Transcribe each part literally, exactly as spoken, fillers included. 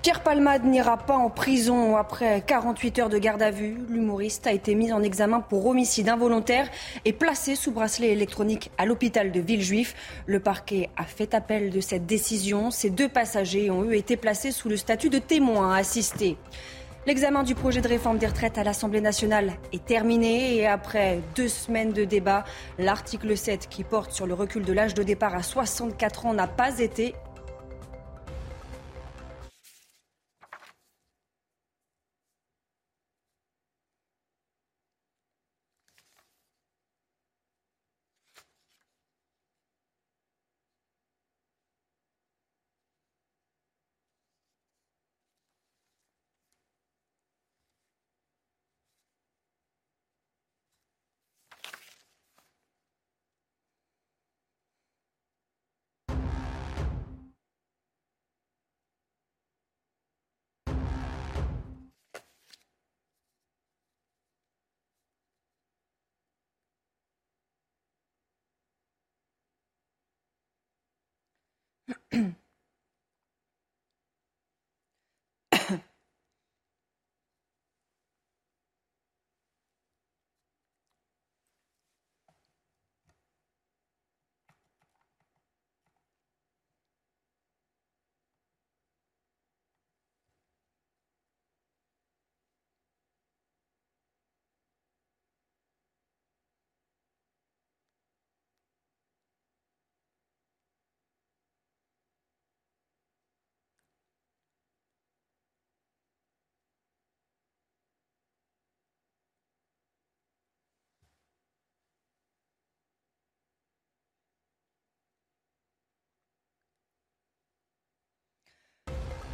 Pierre Palmade n'ira pas en prison après quarante-huit heures de garde à vue. L'humoriste a été mis en examen pour homicide involontaire et placé sous bracelet électronique à l'hôpital de Villejuif. Le parquet a fait appel de cette décision. Ces deux passagers ont eux été placés sous le statut de témoins assistés. L'examen du projet de réforme des retraites à l'Assemblée nationale est terminé et après deux semaines de débat, l'article sept qui porte sur le recul de l'âge de départ à soixante-quatre ans n'a pas été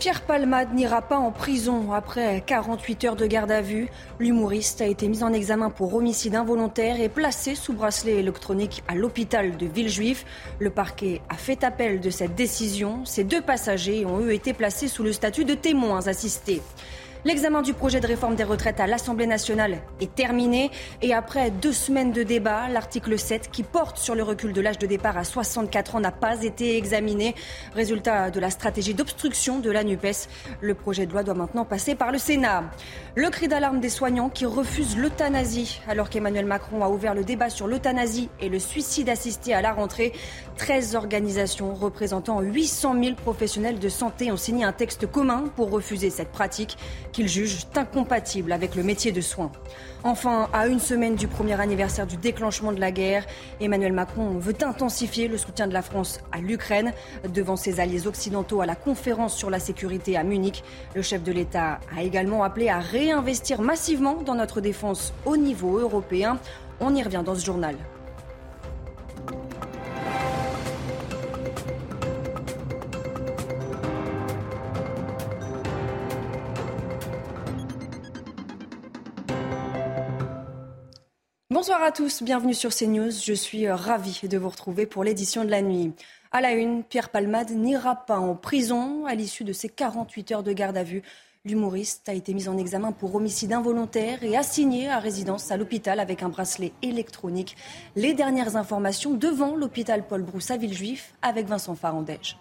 Pierre Palmade n'ira pas en prison après quarante-huit heures de garde à vue. L'humoriste a été mis en examen pour homicide involontaire et placé sous bracelet électronique à l'hôpital de Villejuif. Le parquet a fait appel de cette décision. Ces deux passagers ont eux été placés sous le statut de témoins assistés. L'examen du projet de réforme des retraites à l'Assemblée nationale est terminé et après deux semaines de débat, l'article sept qui porte sur le recul de l'âge de départ à soixante-quatre ans n'a pas été examiné. Résultat de la stratégie d'obstruction de la NUPES, le projet de loi doit maintenant passer par le Sénat. Le cri d'alarme des soignants qui refusent l'euthanasie. Alors qu'Emmanuel Macron a ouvert le débat sur l'euthanasie et le suicide assisté à la rentrée, treize organisations représentant huit cent mille professionnels de santé ont signé un texte commun pour refuser cette pratique qu'ils jugent incompatible avec le métier de soin. Enfin, à une semaine du premier anniversaire du déclenchement de la guerre, Emmanuel Macron veut intensifier le soutien de la France à l'Ukraine. Devant ses alliés occidentaux à la conférence sur la sécurité à Munich, le chef de l'État a également appelé à réinvestir massivement dans notre défense au niveau européen. On y revient dans ce journal. Bonsoir à tous, bienvenue sur CNews. Je suis ravie de vous retrouver pour l'édition de la nuit. À la une, Pierre Palmade n'ira pas en prison à l'issue de ses quarante-huit heures de garde à vue. L'humoriste a été mis en examen pour homicide involontaire et assigné à résidence à l'hôpital avec un bracelet électronique. Les dernières informations devant l'hôpital Paul Brousse à Villejuif avec Vincent Farandège.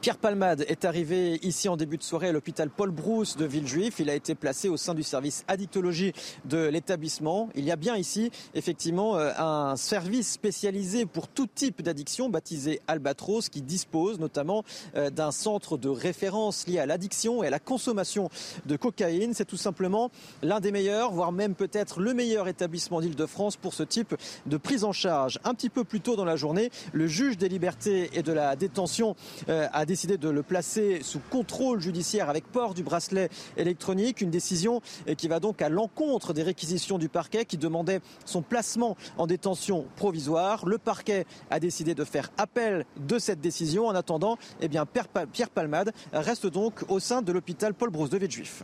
Pierre Palmade est arrivé ici en début de soirée à l'hôpital Paul Brousse de Villejuif. Il a été placé au sein du service addictologie de l'établissement. Il y a bien ici, effectivement, un service spécialisé pour tout type d'addiction, baptisé Albatros, qui dispose notamment d'un centre de référence lié à l'addiction et à la consommation de cocaïne. C'est tout simplement l'un des meilleurs, voire même peut-être le meilleur établissement d'Île-de-France pour ce type de prise en charge. Un petit peu plus tôt dans la journée, le juge des libertés et de la détention a décidé de le placer sous contrôle judiciaire avec port du bracelet électronique. Une décision qui va donc à l'encontre des réquisitions du parquet qui demandait son placement en détention provisoire. Le parquet a décidé de faire appel de cette décision. En attendant, eh bien, Pierre Palmade reste donc au sein de l'hôpital Paul Brousse de Villejuif.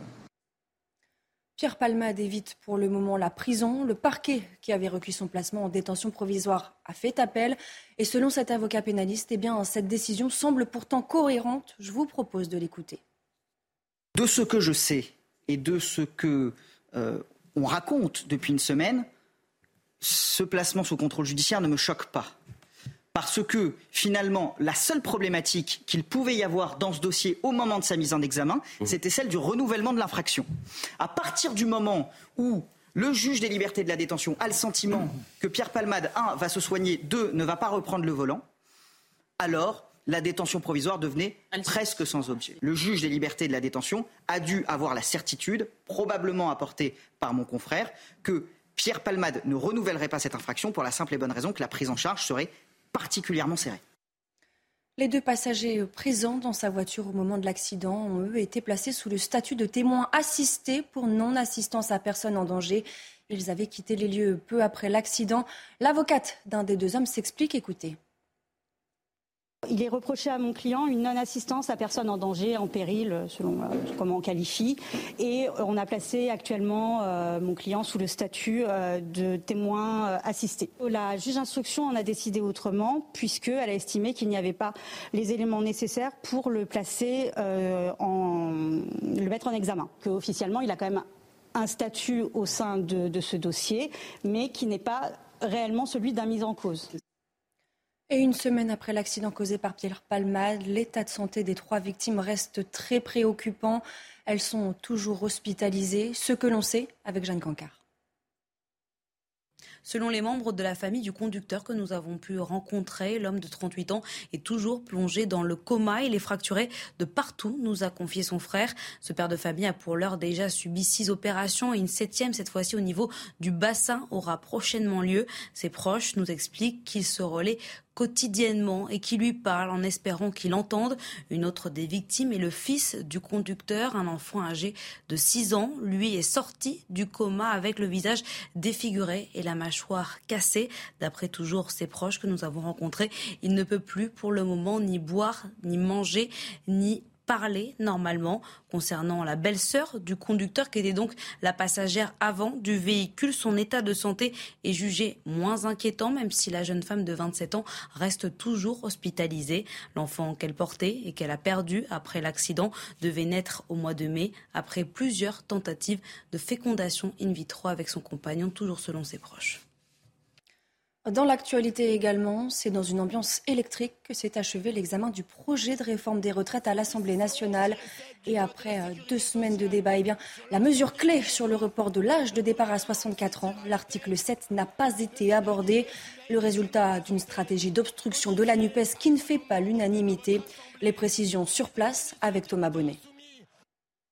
Pierre Palmade évite pour le moment la prison. Le parquet qui avait requis son placement en détention provisoire a fait appel. Et selon cet avocat pénaliste, eh bien, cette décision semble pourtant cohérente. Je vous propose de l'écouter. De ce que je sais et de ce que euh, on raconte depuis une semaine, ce placement sous contrôle judiciaire ne me choque pas. Parce que finalement, la seule problématique qu'il pouvait y avoir dans ce dossier au moment de sa mise en examen, mmh. c'était celle du renouvellement de l'infraction. À partir du moment où le juge des libertés de la détention a le sentiment mmh. que Pierre Palmade, un, va se soigner, deux, ne va pas reprendre le volant, alors la détention provisoire devenait presque sans objet. Le juge des libertés de la détention a dû avoir la certitude, probablement apportée par mon confrère, que Pierre Palmade ne renouvellerait pas cette infraction pour la simple et bonne raison que la prise en charge serait particulièrement serré. Les deux passagers présents dans sa voiture au moment de l'accident ont, eux, été placés sous le statut de témoins assistés pour non-assistance à personne en danger. Ils avaient quitté les lieux peu après l'accident. L'avocate d'un des deux hommes s'explique, écoutez. Il est reproché à mon client une non-assistance à personne en danger, en péril, selon euh, comment on qualifie. Et on a placé actuellement euh, mon client sous le statut euh, de témoin euh, assisté. La juge d'instruction en a décidé autrement, puisqu'elle a estimé qu'il n'y avait pas les éléments nécessaires pour le placer, euh, en, le mettre en examen. Que, officiellement, il a quand même un statut au sein de, de ce dossier, mais qui n'est pas réellement celui d'un mis en cause. Et une semaine après l'accident causé par Pierre Palmade, l'état de santé des trois victimes reste très préoccupant. Elles sont toujours hospitalisées. Ce que l'on sait avec Jeanne Cancard. Selon les membres de la famille du conducteur que nous avons pu rencontrer, l'homme de trente-huit ans est toujours plongé dans le coma. Il est fracturé de partout, nous a confié son frère. Ce père de famille a pour l'heure déjà subi six opérations et une septième, cette fois-ci au niveau du bassin, aura prochainement lieu. Ses proches nous expliquent qu'il se relaie quotidiennement et qui lui parle en espérant qu'il entende. Une autre des victimes est le fils du conducteur, un enfant âgé de six ans. Lui est sorti du coma avec le visage défiguré et la mâchoire cassée. D'après toujours ses proches que nous avons rencontrés, il ne peut plus pour le moment ni boire, ni manger, ni parler normalement. Concernant la belle-sœur du conducteur qui était donc la passagère avant du véhicule, son état de santé est jugé moins inquiétant, même si la jeune femme de vingt-sept ans reste toujours hospitalisée. L'enfant qu'elle portait et qu'elle a perdu après l'accident devait naître au mois de mai après plusieurs tentatives de fécondation in vitro avec son compagnon, toujours selon ses proches. Dans l'actualité également, c'est dans une ambiance électrique que s'est achevé l'examen du projet de réforme des retraites à l'Assemblée nationale. Et après deux semaines de débat, eh bien, la mesure clé sur le report de l'âge de départ à soixante-quatre ans, l'article sept, n'a pas été abordé. Le résultat d'une stratégie d'obstruction de la NUPES qui ne fait pas l'unanimité. Les précisions sur place avec Thomas Bonnet.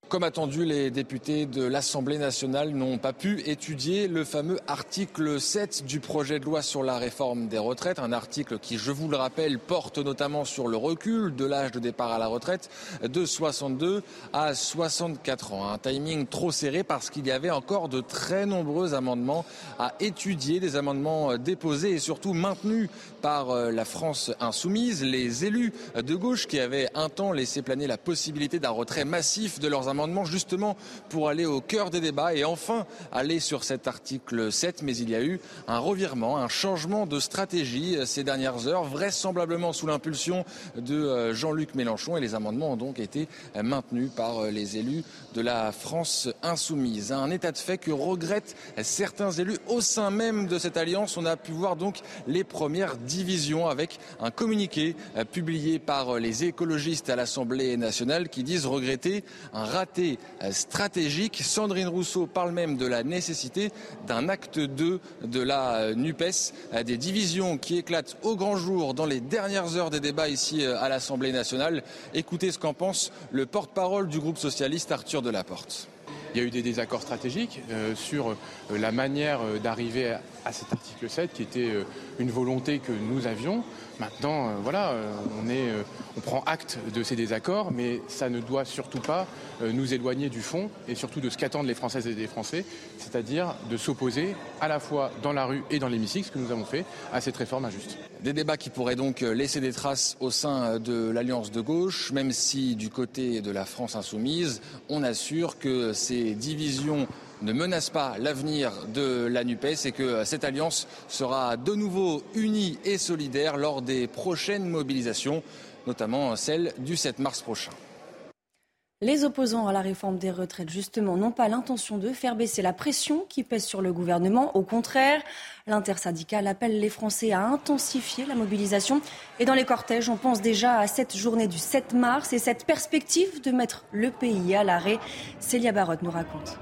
Comme attendu, les députés de l'Assemblée nationale n'ont pas pu étudier le fameux article sept du projet de loi sur la réforme des retraites. Un article qui, je vous le rappelle, porte notamment sur le recul de l'âge de départ à la retraite de soixante-deux à soixante-quatre ans. Un timing trop serré parce qu'il y avait encore de très nombreux amendements à étudier, des amendements déposés et surtout maintenus par la France insoumise, les élus de gauche qui avaient un temps laissé planer la possibilité d'un retrait massif de leurs amendements. Amendement justement pour aller au cœur des débats et enfin aller sur cet article sept. Mais il y a eu un revirement, un changement de stratégie ces dernières heures, vraisemblablement sous l'impulsion de Jean-Luc Mélenchon. Et les amendements ont donc été maintenus par les élus de la France insoumise. Un état de fait que regrettent certains élus au sein même de cette alliance. On a pu voir donc les premières divisions avec un communiqué publié par les écologistes à l'Assemblée nationale qui disent regretter un raté stratégique. Sandrine Rousseau parle même de la nécessité d'un acte deux de la NUPES, des divisions qui éclatent au grand jour dans les dernières heures des débats ici à l'Assemblée nationale. Écoutez ce qu'en pense le porte-parole du groupe socialiste Arthur Delaporte. Il y a eu des désaccords stratégiques euh, sur la manière d'arriver à à cet article sept qui était une volonté que nous avions. Maintenant, voilà, on, est, on prend acte de ces désaccords, mais ça ne doit surtout pas nous éloigner du fond et surtout de ce qu'attendent les Françaises et les Français, c'est-à-dire de s'opposer à la fois dans la rue et dans l'hémicycle, ce que nous avons fait, à cette réforme injuste. Des débats qui pourraient donc laisser des traces au sein de l'Alliance de gauche, même si du côté de la France insoumise, on assure que ces divisions ne menace pas l'avenir de la NUPES et que cette alliance sera de nouveau unie et solidaire lors des prochaines mobilisations, notamment celle du sept mars prochain. Les opposants à la réforme des retraites, justement, n'ont pas l'intention de faire baisser la pression qui pèse sur le gouvernement. Au contraire, l'intersyndicale appelle les Français à intensifier la mobilisation. Et dans les cortèges, on pense déjà à cette journée du sept mars et cette perspective de mettre le pays à l'arrêt. Célia Barotte nous raconte.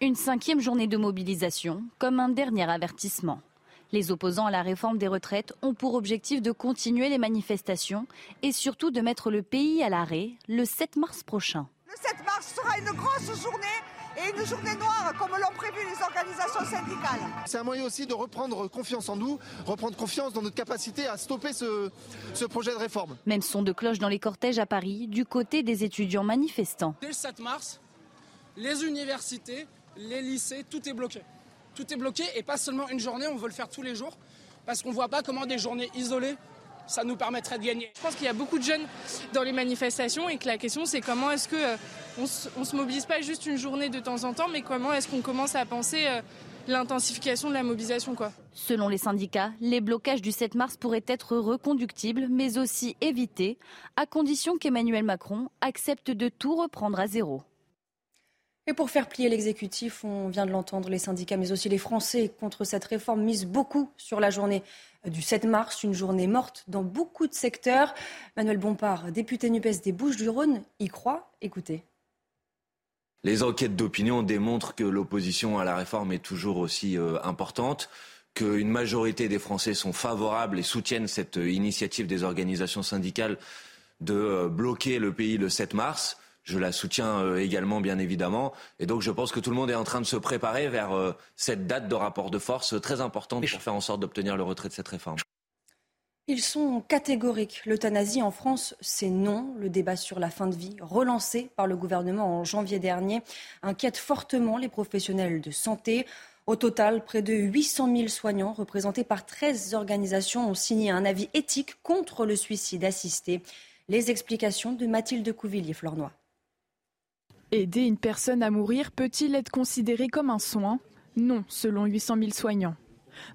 Une cinquième journée de mobilisation, comme un dernier avertissement. Les opposants à la réforme des retraites ont pour objectif de continuer les manifestations et surtout de mettre le pays à l'arrêt le sept mars prochain. Le sept mars sera une grosse journée et une journée noire, comme l'ont prévu les organisations syndicales. C'est un moyen aussi de reprendre confiance en nous, reprendre confiance dans notre capacité à stopper ce, ce projet de réforme. Même son de cloche dans les cortèges à Paris, du côté des étudiants manifestants. Dès le sept mars, les universités, les lycées, tout est bloqué. Tout est bloqué et pas seulement une journée, on veut le faire tous les jours parce qu'on ne voit pas comment des journées isolées, ça nous permettrait de gagner. Je pense qu'il y a beaucoup de jeunes dans les manifestations et que la question c'est comment est-ce qu'on ne se mobilise pas juste une journée de temps en temps, mais comment est-ce qu'on commence à penser l'intensification de la mobilisation, quoi. Selon les syndicats, les blocages du sept mars pourraient être reconductibles mais aussi évités à condition qu'Emmanuel Macron accepte de tout reprendre à zéro. Et pour faire plier l'exécutif, on vient de l'entendre, les syndicats, mais aussi les Français contre cette réforme misent beaucoup sur la journée du sept mars, une journée morte dans beaucoup de secteurs. Manuel Bompard, député NUPES des Bouches-du-Rhône, y croit. Écoutez. Les enquêtes d'opinion démontrent que l'opposition à la réforme est toujours aussi importante, qu'une majorité des Français sont favorables et soutiennent cette initiative des organisations syndicales de bloquer le pays le sept mars. Je la soutiens également, bien évidemment. Et donc, je pense que tout le monde est en train de se préparer vers cette date de rapport de force très importante pour faire en sorte d'obtenir le retrait de cette réforme. Ils sont catégoriques. L'euthanasie en France, c'est non. Le débat sur la fin de vie, relancé par le gouvernement en janvier dernier, inquiète fortement les professionnels de santé. Au total, près de huit cent mille soignants, représentés par treize organisations, ont signé un avis éthique contre le suicide assisté. Les explications de Mathilde Couvillier-Flornois. Aider une personne à mourir peut-il être considéré comme un soin ? Non, selon huit cent mille soignants.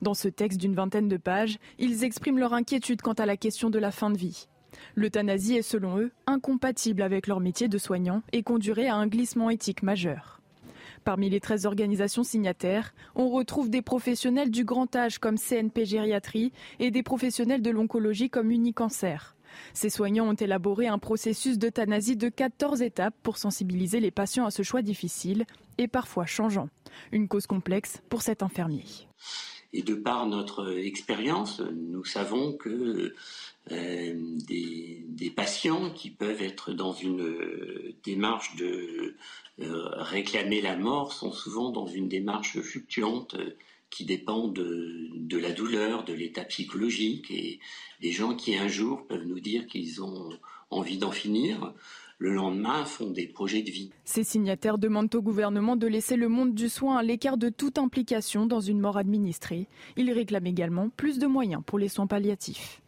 Dans ce texte d'une vingtaine de pages, ils expriment leur inquiétude quant à la question de la fin de vie. L'euthanasie est, selon eux, incompatible avec leur métier de soignant et conduirait à un glissement éthique majeur. Parmi les treize organisations signataires, on retrouve des professionnels du grand âge comme C N P Gériatrie et des professionnels de l'oncologie comme Unicancer. Ces soignants ont élaboré un processus d'euthanasie de quatorze étapes pour sensibiliser les patients à ce choix difficile et parfois changeant. Une cause complexe pour cet infirmier. Et de par notre expérience, nous savons que euh, des, des patients qui peuvent être dans une euh, démarche de euh, réclamer la mort sont souvent dans une démarche fluctuante euh, qui dépend de, de la douleur, de l'état psychologique, et des gens qui un jour peuvent nous dire qu'ils ont envie d'en finir, le lendemain font des projets de vie. Ces signataires demandent au gouvernement de laisser le monde du soin à l'écart de toute implication dans une mort administrée. Ils réclament également plus de moyens pour les soins palliatifs.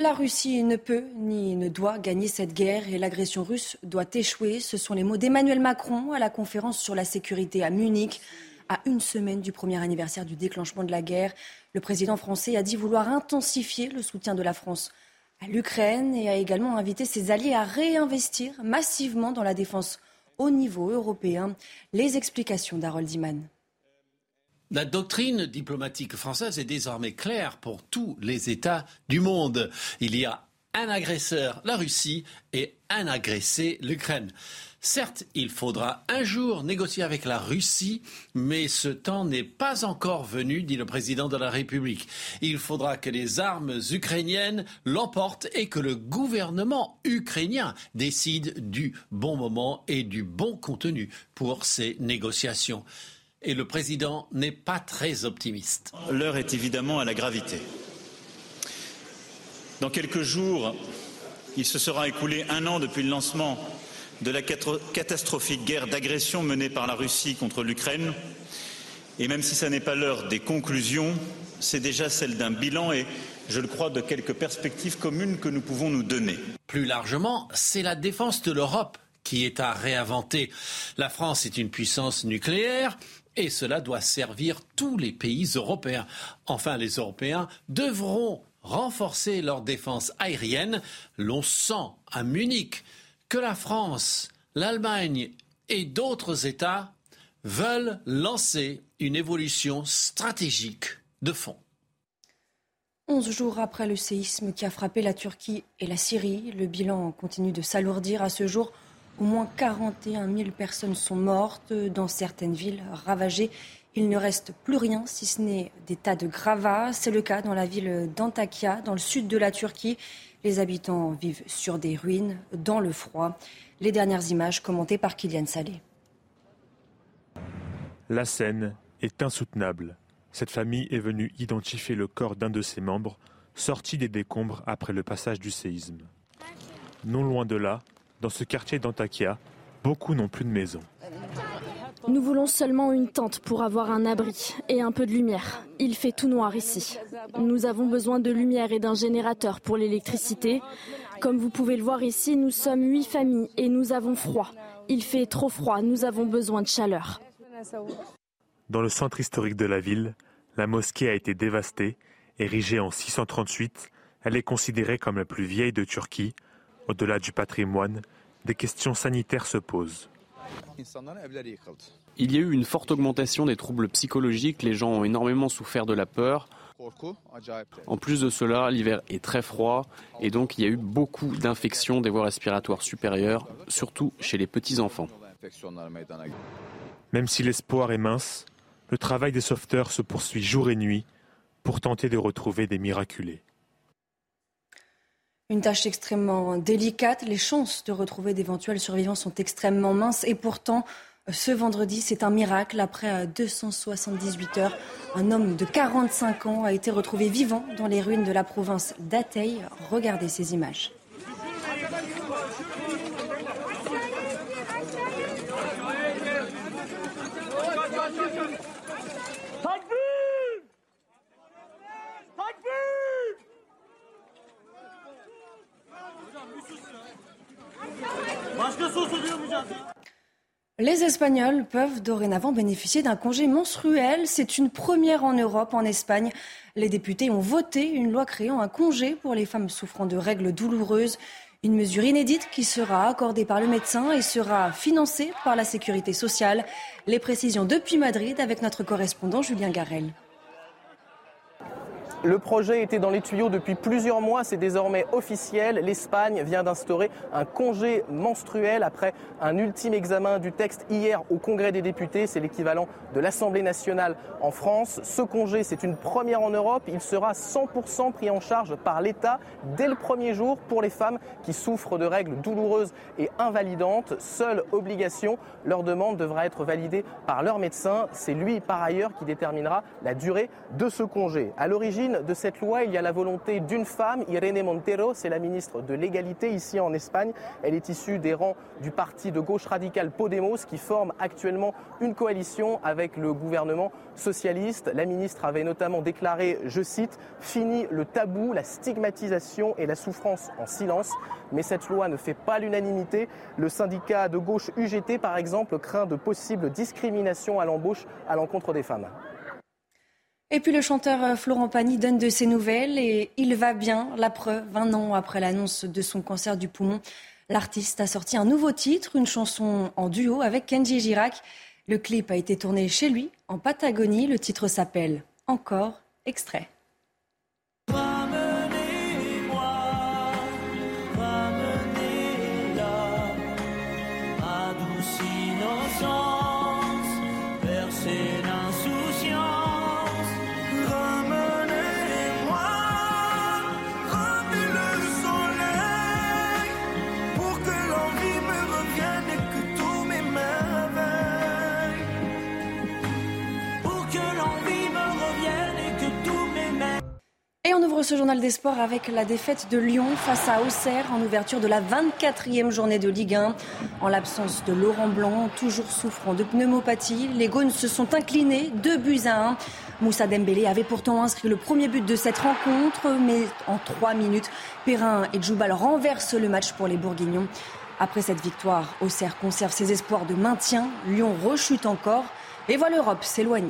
La Russie ne peut ni ne doit gagner cette guerre et l'agression russe doit échouer. Ce sont les mots d'Emmanuel Macron à la conférence sur la sécurité à Munich, à une semaine du premier anniversaire du déclenchement de la guerre. Le président français a dit vouloir intensifier le soutien de la France à l'Ukraine et a également invité ses alliés à réinvestir massivement dans la défense au niveau européen. Les explications d'Harold Iman. La doctrine diplomatique française est désormais claire pour tous les États du monde. Il y a un agresseur, la Russie, et un agressé, l'Ukraine. Certes, il faudra un jour négocier avec la Russie, mais ce temps n'est pas encore venu, dit le président de la République. Il faudra que les armes ukrainiennes l'emportent et que le gouvernement ukrainien décide du bon moment et du bon contenu pour ces négociations. Et le président n'est pas très optimiste. L'heure est évidemment à la gravité. Dans quelques jours, il se sera écoulé un an depuis le lancement de la catastrophique guerre d'agression menée par la Russie contre l'Ukraine. Et même si ça n'est pas l'heure des conclusions, c'est déjà celle d'un bilan et, je le crois, de quelques perspectives communes que nous pouvons nous donner. Plus largement, c'est la défense de l'Europe qui est à réinventer. La France est une puissance nucléaire et cela doit servir tous les pays européens. Enfin, les Européens devront renforcer leur défense aérienne. L'on sent à Munich que la France, l'Allemagne et d'autres États veulent lancer une évolution stratégique de fond. Onze jours après le séisme qui a frappé la Turquie et la Syrie, le bilan continue de s'alourdir. À ce jour, au moins quarante et un mille personnes sont mortes dans certaines villes ravagées. Il ne reste plus rien, si ce n'est des tas de gravats. C'est le cas dans la ville d'Antakya, dans le sud de la Turquie. Les habitants vivent sur des ruines, dans le froid. Les dernières images commentées par Kylian Salé. La scène est insoutenable. Cette famille est venue identifier le corps d'un de ses membres, sorti des décombres après le passage du séisme. Non loin de là, dans ce quartier d'Antakya, beaucoup n'ont plus de maison. Nous voulons seulement une tente pour avoir un abri et un peu de lumière. Il fait tout noir ici. Nous avons besoin de lumière et d'un générateur pour l'électricité. Comme vous pouvez le voir ici, nous sommes huit familles et nous avons froid. Il fait trop froid, nous avons besoin de chaleur. Dans le centre historique de la ville, la mosquée a été dévastée. Érigée en six cent trente-huit, elle est considérée comme la plus vieille de Turquie. Au-delà du patrimoine, des questions sanitaires se posent. Il y a eu une forte augmentation des troubles psychologiques, les gens ont énormément souffert de la peur. En plus de cela, l'hiver est très froid et donc il y a eu beaucoup d'infections des voies respiratoires supérieures, surtout chez les petits-enfants. Même si l'espoir est mince, le travail des sauveteurs se poursuit jour et nuit pour tenter de retrouver des miraculés. Une tâche extrêmement délicate. Les chances de retrouver d'éventuels survivants sont extrêmement minces. Et pourtant, ce vendredi, c'est un miracle. Après deux cent soixante-dix-huit heures, un homme de quarante-cinq ans a été retrouvé vivant dans les ruines de la province d'Atay. Regardez ces images. Les Espagnols peuvent dorénavant bénéficier d'un congé menstruel. C'est une première en Europe. En Espagne, les députés ont voté une loi créant un congé pour les femmes souffrant de règles douloureuses. Une mesure inédite qui sera accordée par le médecin et sera financée par la sécurité sociale. Les précisions depuis Madrid avec notre correspondant Julien Garel. Le projet était dans les tuyaux depuis plusieurs mois, c'est désormais officiel. L'Espagne vient d'instaurer un congé menstruel après un ultime examen du texte hier au Congrès des députés. C'est l'équivalent de l'Assemblée nationale en France. Ce congé, c'est une première en Europe. Il sera cent pour cent pris en charge par l'État dès le premier jour pour les femmes qui souffrent de règles douloureuses et invalidantes. Seule obligation, leur demande devra être validée par leur médecin. C'est lui, par ailleurs, qui déterminera la durée de ce congé. À l'origine de cette loi, il y a la volonté d'une femme, Irene Montero, c'est la ministre de l'égalité ici en Espagne. Elle est issue des rangs du parti de gauche radicale Podemos qui forme actuellement une coalition avec le gouvernement socialiste. La ministre avait notamment déclaré, je cite, « Fini le tabou, la stigmatisation et la souffrance en silence ». Mais cette loi ne fait pas l'unanimité. Le syndicat de gauche U G T, par exemple, craint de possibles discriminations à l'embauche à l'encontre des femmes. Et puis le chanteur Florent Pagny donne de ses nouvelles et il va bien, la preuve, un an après l'annonce de son cancer du poumon. L'artiste a sorti un nouveau titre, une chanson en duo avec Kendji Girac. Le clip a été tourné chez lui, en Patagonie. Le titre s'appelle « Encore », extrait. Ramenez-moi, ramenez-la à Et on ouvre ce journal des sports avec la défaite de Lyon face à Auxerre en ouverture de la vingt-quatrième journée de Ligue un. En l'absence de Laurent Blanc, toujours souffrant de pneumopathie, les Gones se sont inclinés deux buts à un. Moussa Dembélé avait pourtant inscrit le premier but de cette rencontre, mais en trois minutes, Perrin et Djoubal renversent le match pour les Bourguignons. Après cette victoire, Auxerre conserve ses espoirs de maintien, Lyon rechute encore et voit l'Europe s'éloigner.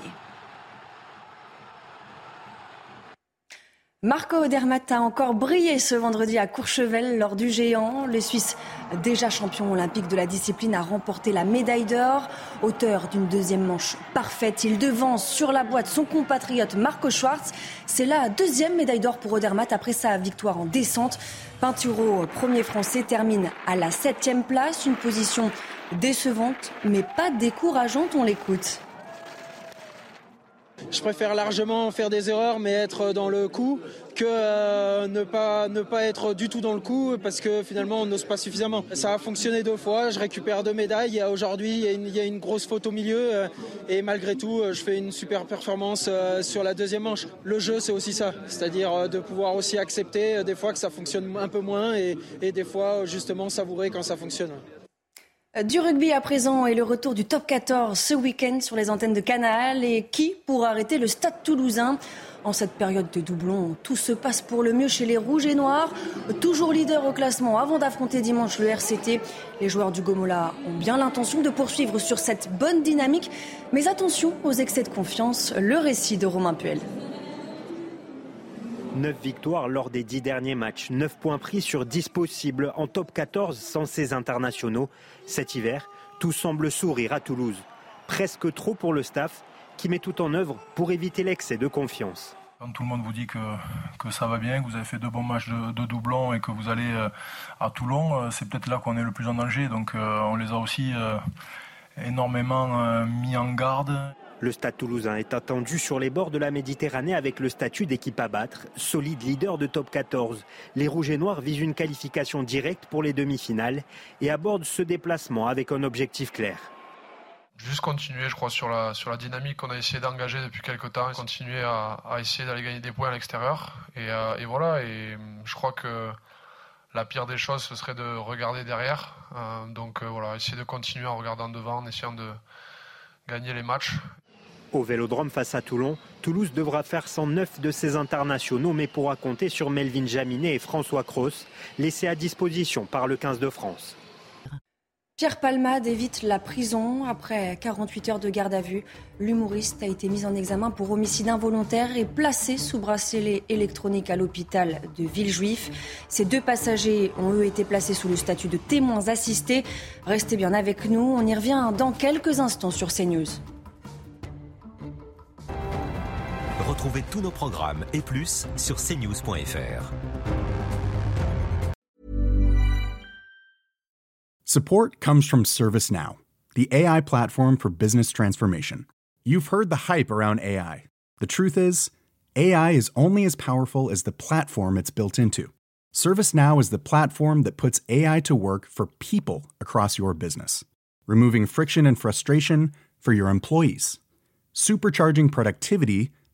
Marco Odermatt a encore brillé ce vendredi à Courchevel lors du géant. Le Suisse, déjà champion olympique de la discipline, a remporté la médaille d'or. Auteur d'une deuxième manche parfaite, il devance sur la boîte son compatriote Marco Schwarz. C'est la deuxième médaille d'or pour Odermatt après sa victoire en descente. Pinturo, premier français, termine à la septième place. Une position décevante, mais pas décourageante, on l'écoute. Je préfère largement faire des erreurs mais être dans le coup que euh, ne pas, ne pas être du tout dans le coup parce que finalement on n'ose pas suffisamment. Ça a fonctionné deux fois, je récupère deux médailles. Aujourd'hui il y a une, il y a une grosse faute au milieu euh, et malgré tout je fais une super performance euh, sur la deuxième manche. Le jeu c'est aussi ça, c'est-à-dire euh, de pouvoir aussi accepter euh, des fois que ça fonctionne un peu moins et, et des fois justement savourer quand ça fonctionne. Du rugby à présent et le retour du top quatorze ce week-end sur les antennes de Canal. Et qui pour arrêter le Stade toulousain ? En cette période de doublons, tout se passe pour le mieux chez les Rouges et Noirs. Toujours leader au classement avant d'affronter dimanche le R C T. Les joueurs du Gomola ont bien l'intention de poursuivre sur cette bonne dynamique. Mais attention aux excès de confiance, le récit de Romain Puel. neuf victoires lors des dix derniers matchs, neuf points pris sur dix possibles en top quatorze sans ses internationaux. Cet hiver, tout semble sourire à Toulouse. Presque trop pour le staff qui met tout en œuvre pour éviter l'excès de confiance. Quand tout le monde vous dit que, que ça va bien, que vous avez fait deux bons matchs de, de doublons et que vous allez à Toulon, c'est peut-être là qu'on est le plus en danger. Donc on les a aussi énormément mis en garde. Le Stade toulousain est attendu sur les bords de la Méditerranée avec le statut d'équipe à battre, solide leader de top quatorze. Les Rouges et Noirs visent une qualification directe pour les demi-finales et abordent ce déplacement avec un objectif clair. Juste continuer, je crois, sur la, sur la dynamique qu'on a essayé d'engager depuis quelques temps, continuer à, à essayer d'aller gagner des points à l'extérieur. Et, euh, et voilà, et je crois que la pire des choses, ce serait de regarder derrière. Euh, donc euh, voilà, essayer de continuer en regardant devant, en essayant de gagner les matchs. Au Vélodrome face à Toulon, Toulouse devra faire cent neuf de ses internationaux mais pourra compter sur Melvin Jaminet et François Cross, laissés à disposition par le quinze de France. Pierre Palmade évite la prison après quarante-huit heures de garde à vue. L'humoriste a été mis en examen pour homicide involontaire et placé sous bracelet électronique à l'hôpital de Villejuif. Ces deux passagers ont eux été placés sous le statut de témoins assistés. Restez bien avec nous, on y revient dans quelques instants sur CNews. Retrouvez tous nos programmes et plus sur c news point f r. Support comes from ServiceNow, the A I platform for business transformation. You've heard the hype around A I. The truth is, A I is only as powerful as the platform it's built into. ServiceNow is the platform that puts A I to work for people across your business, removing friction and frustration for your employees, supercharging productivity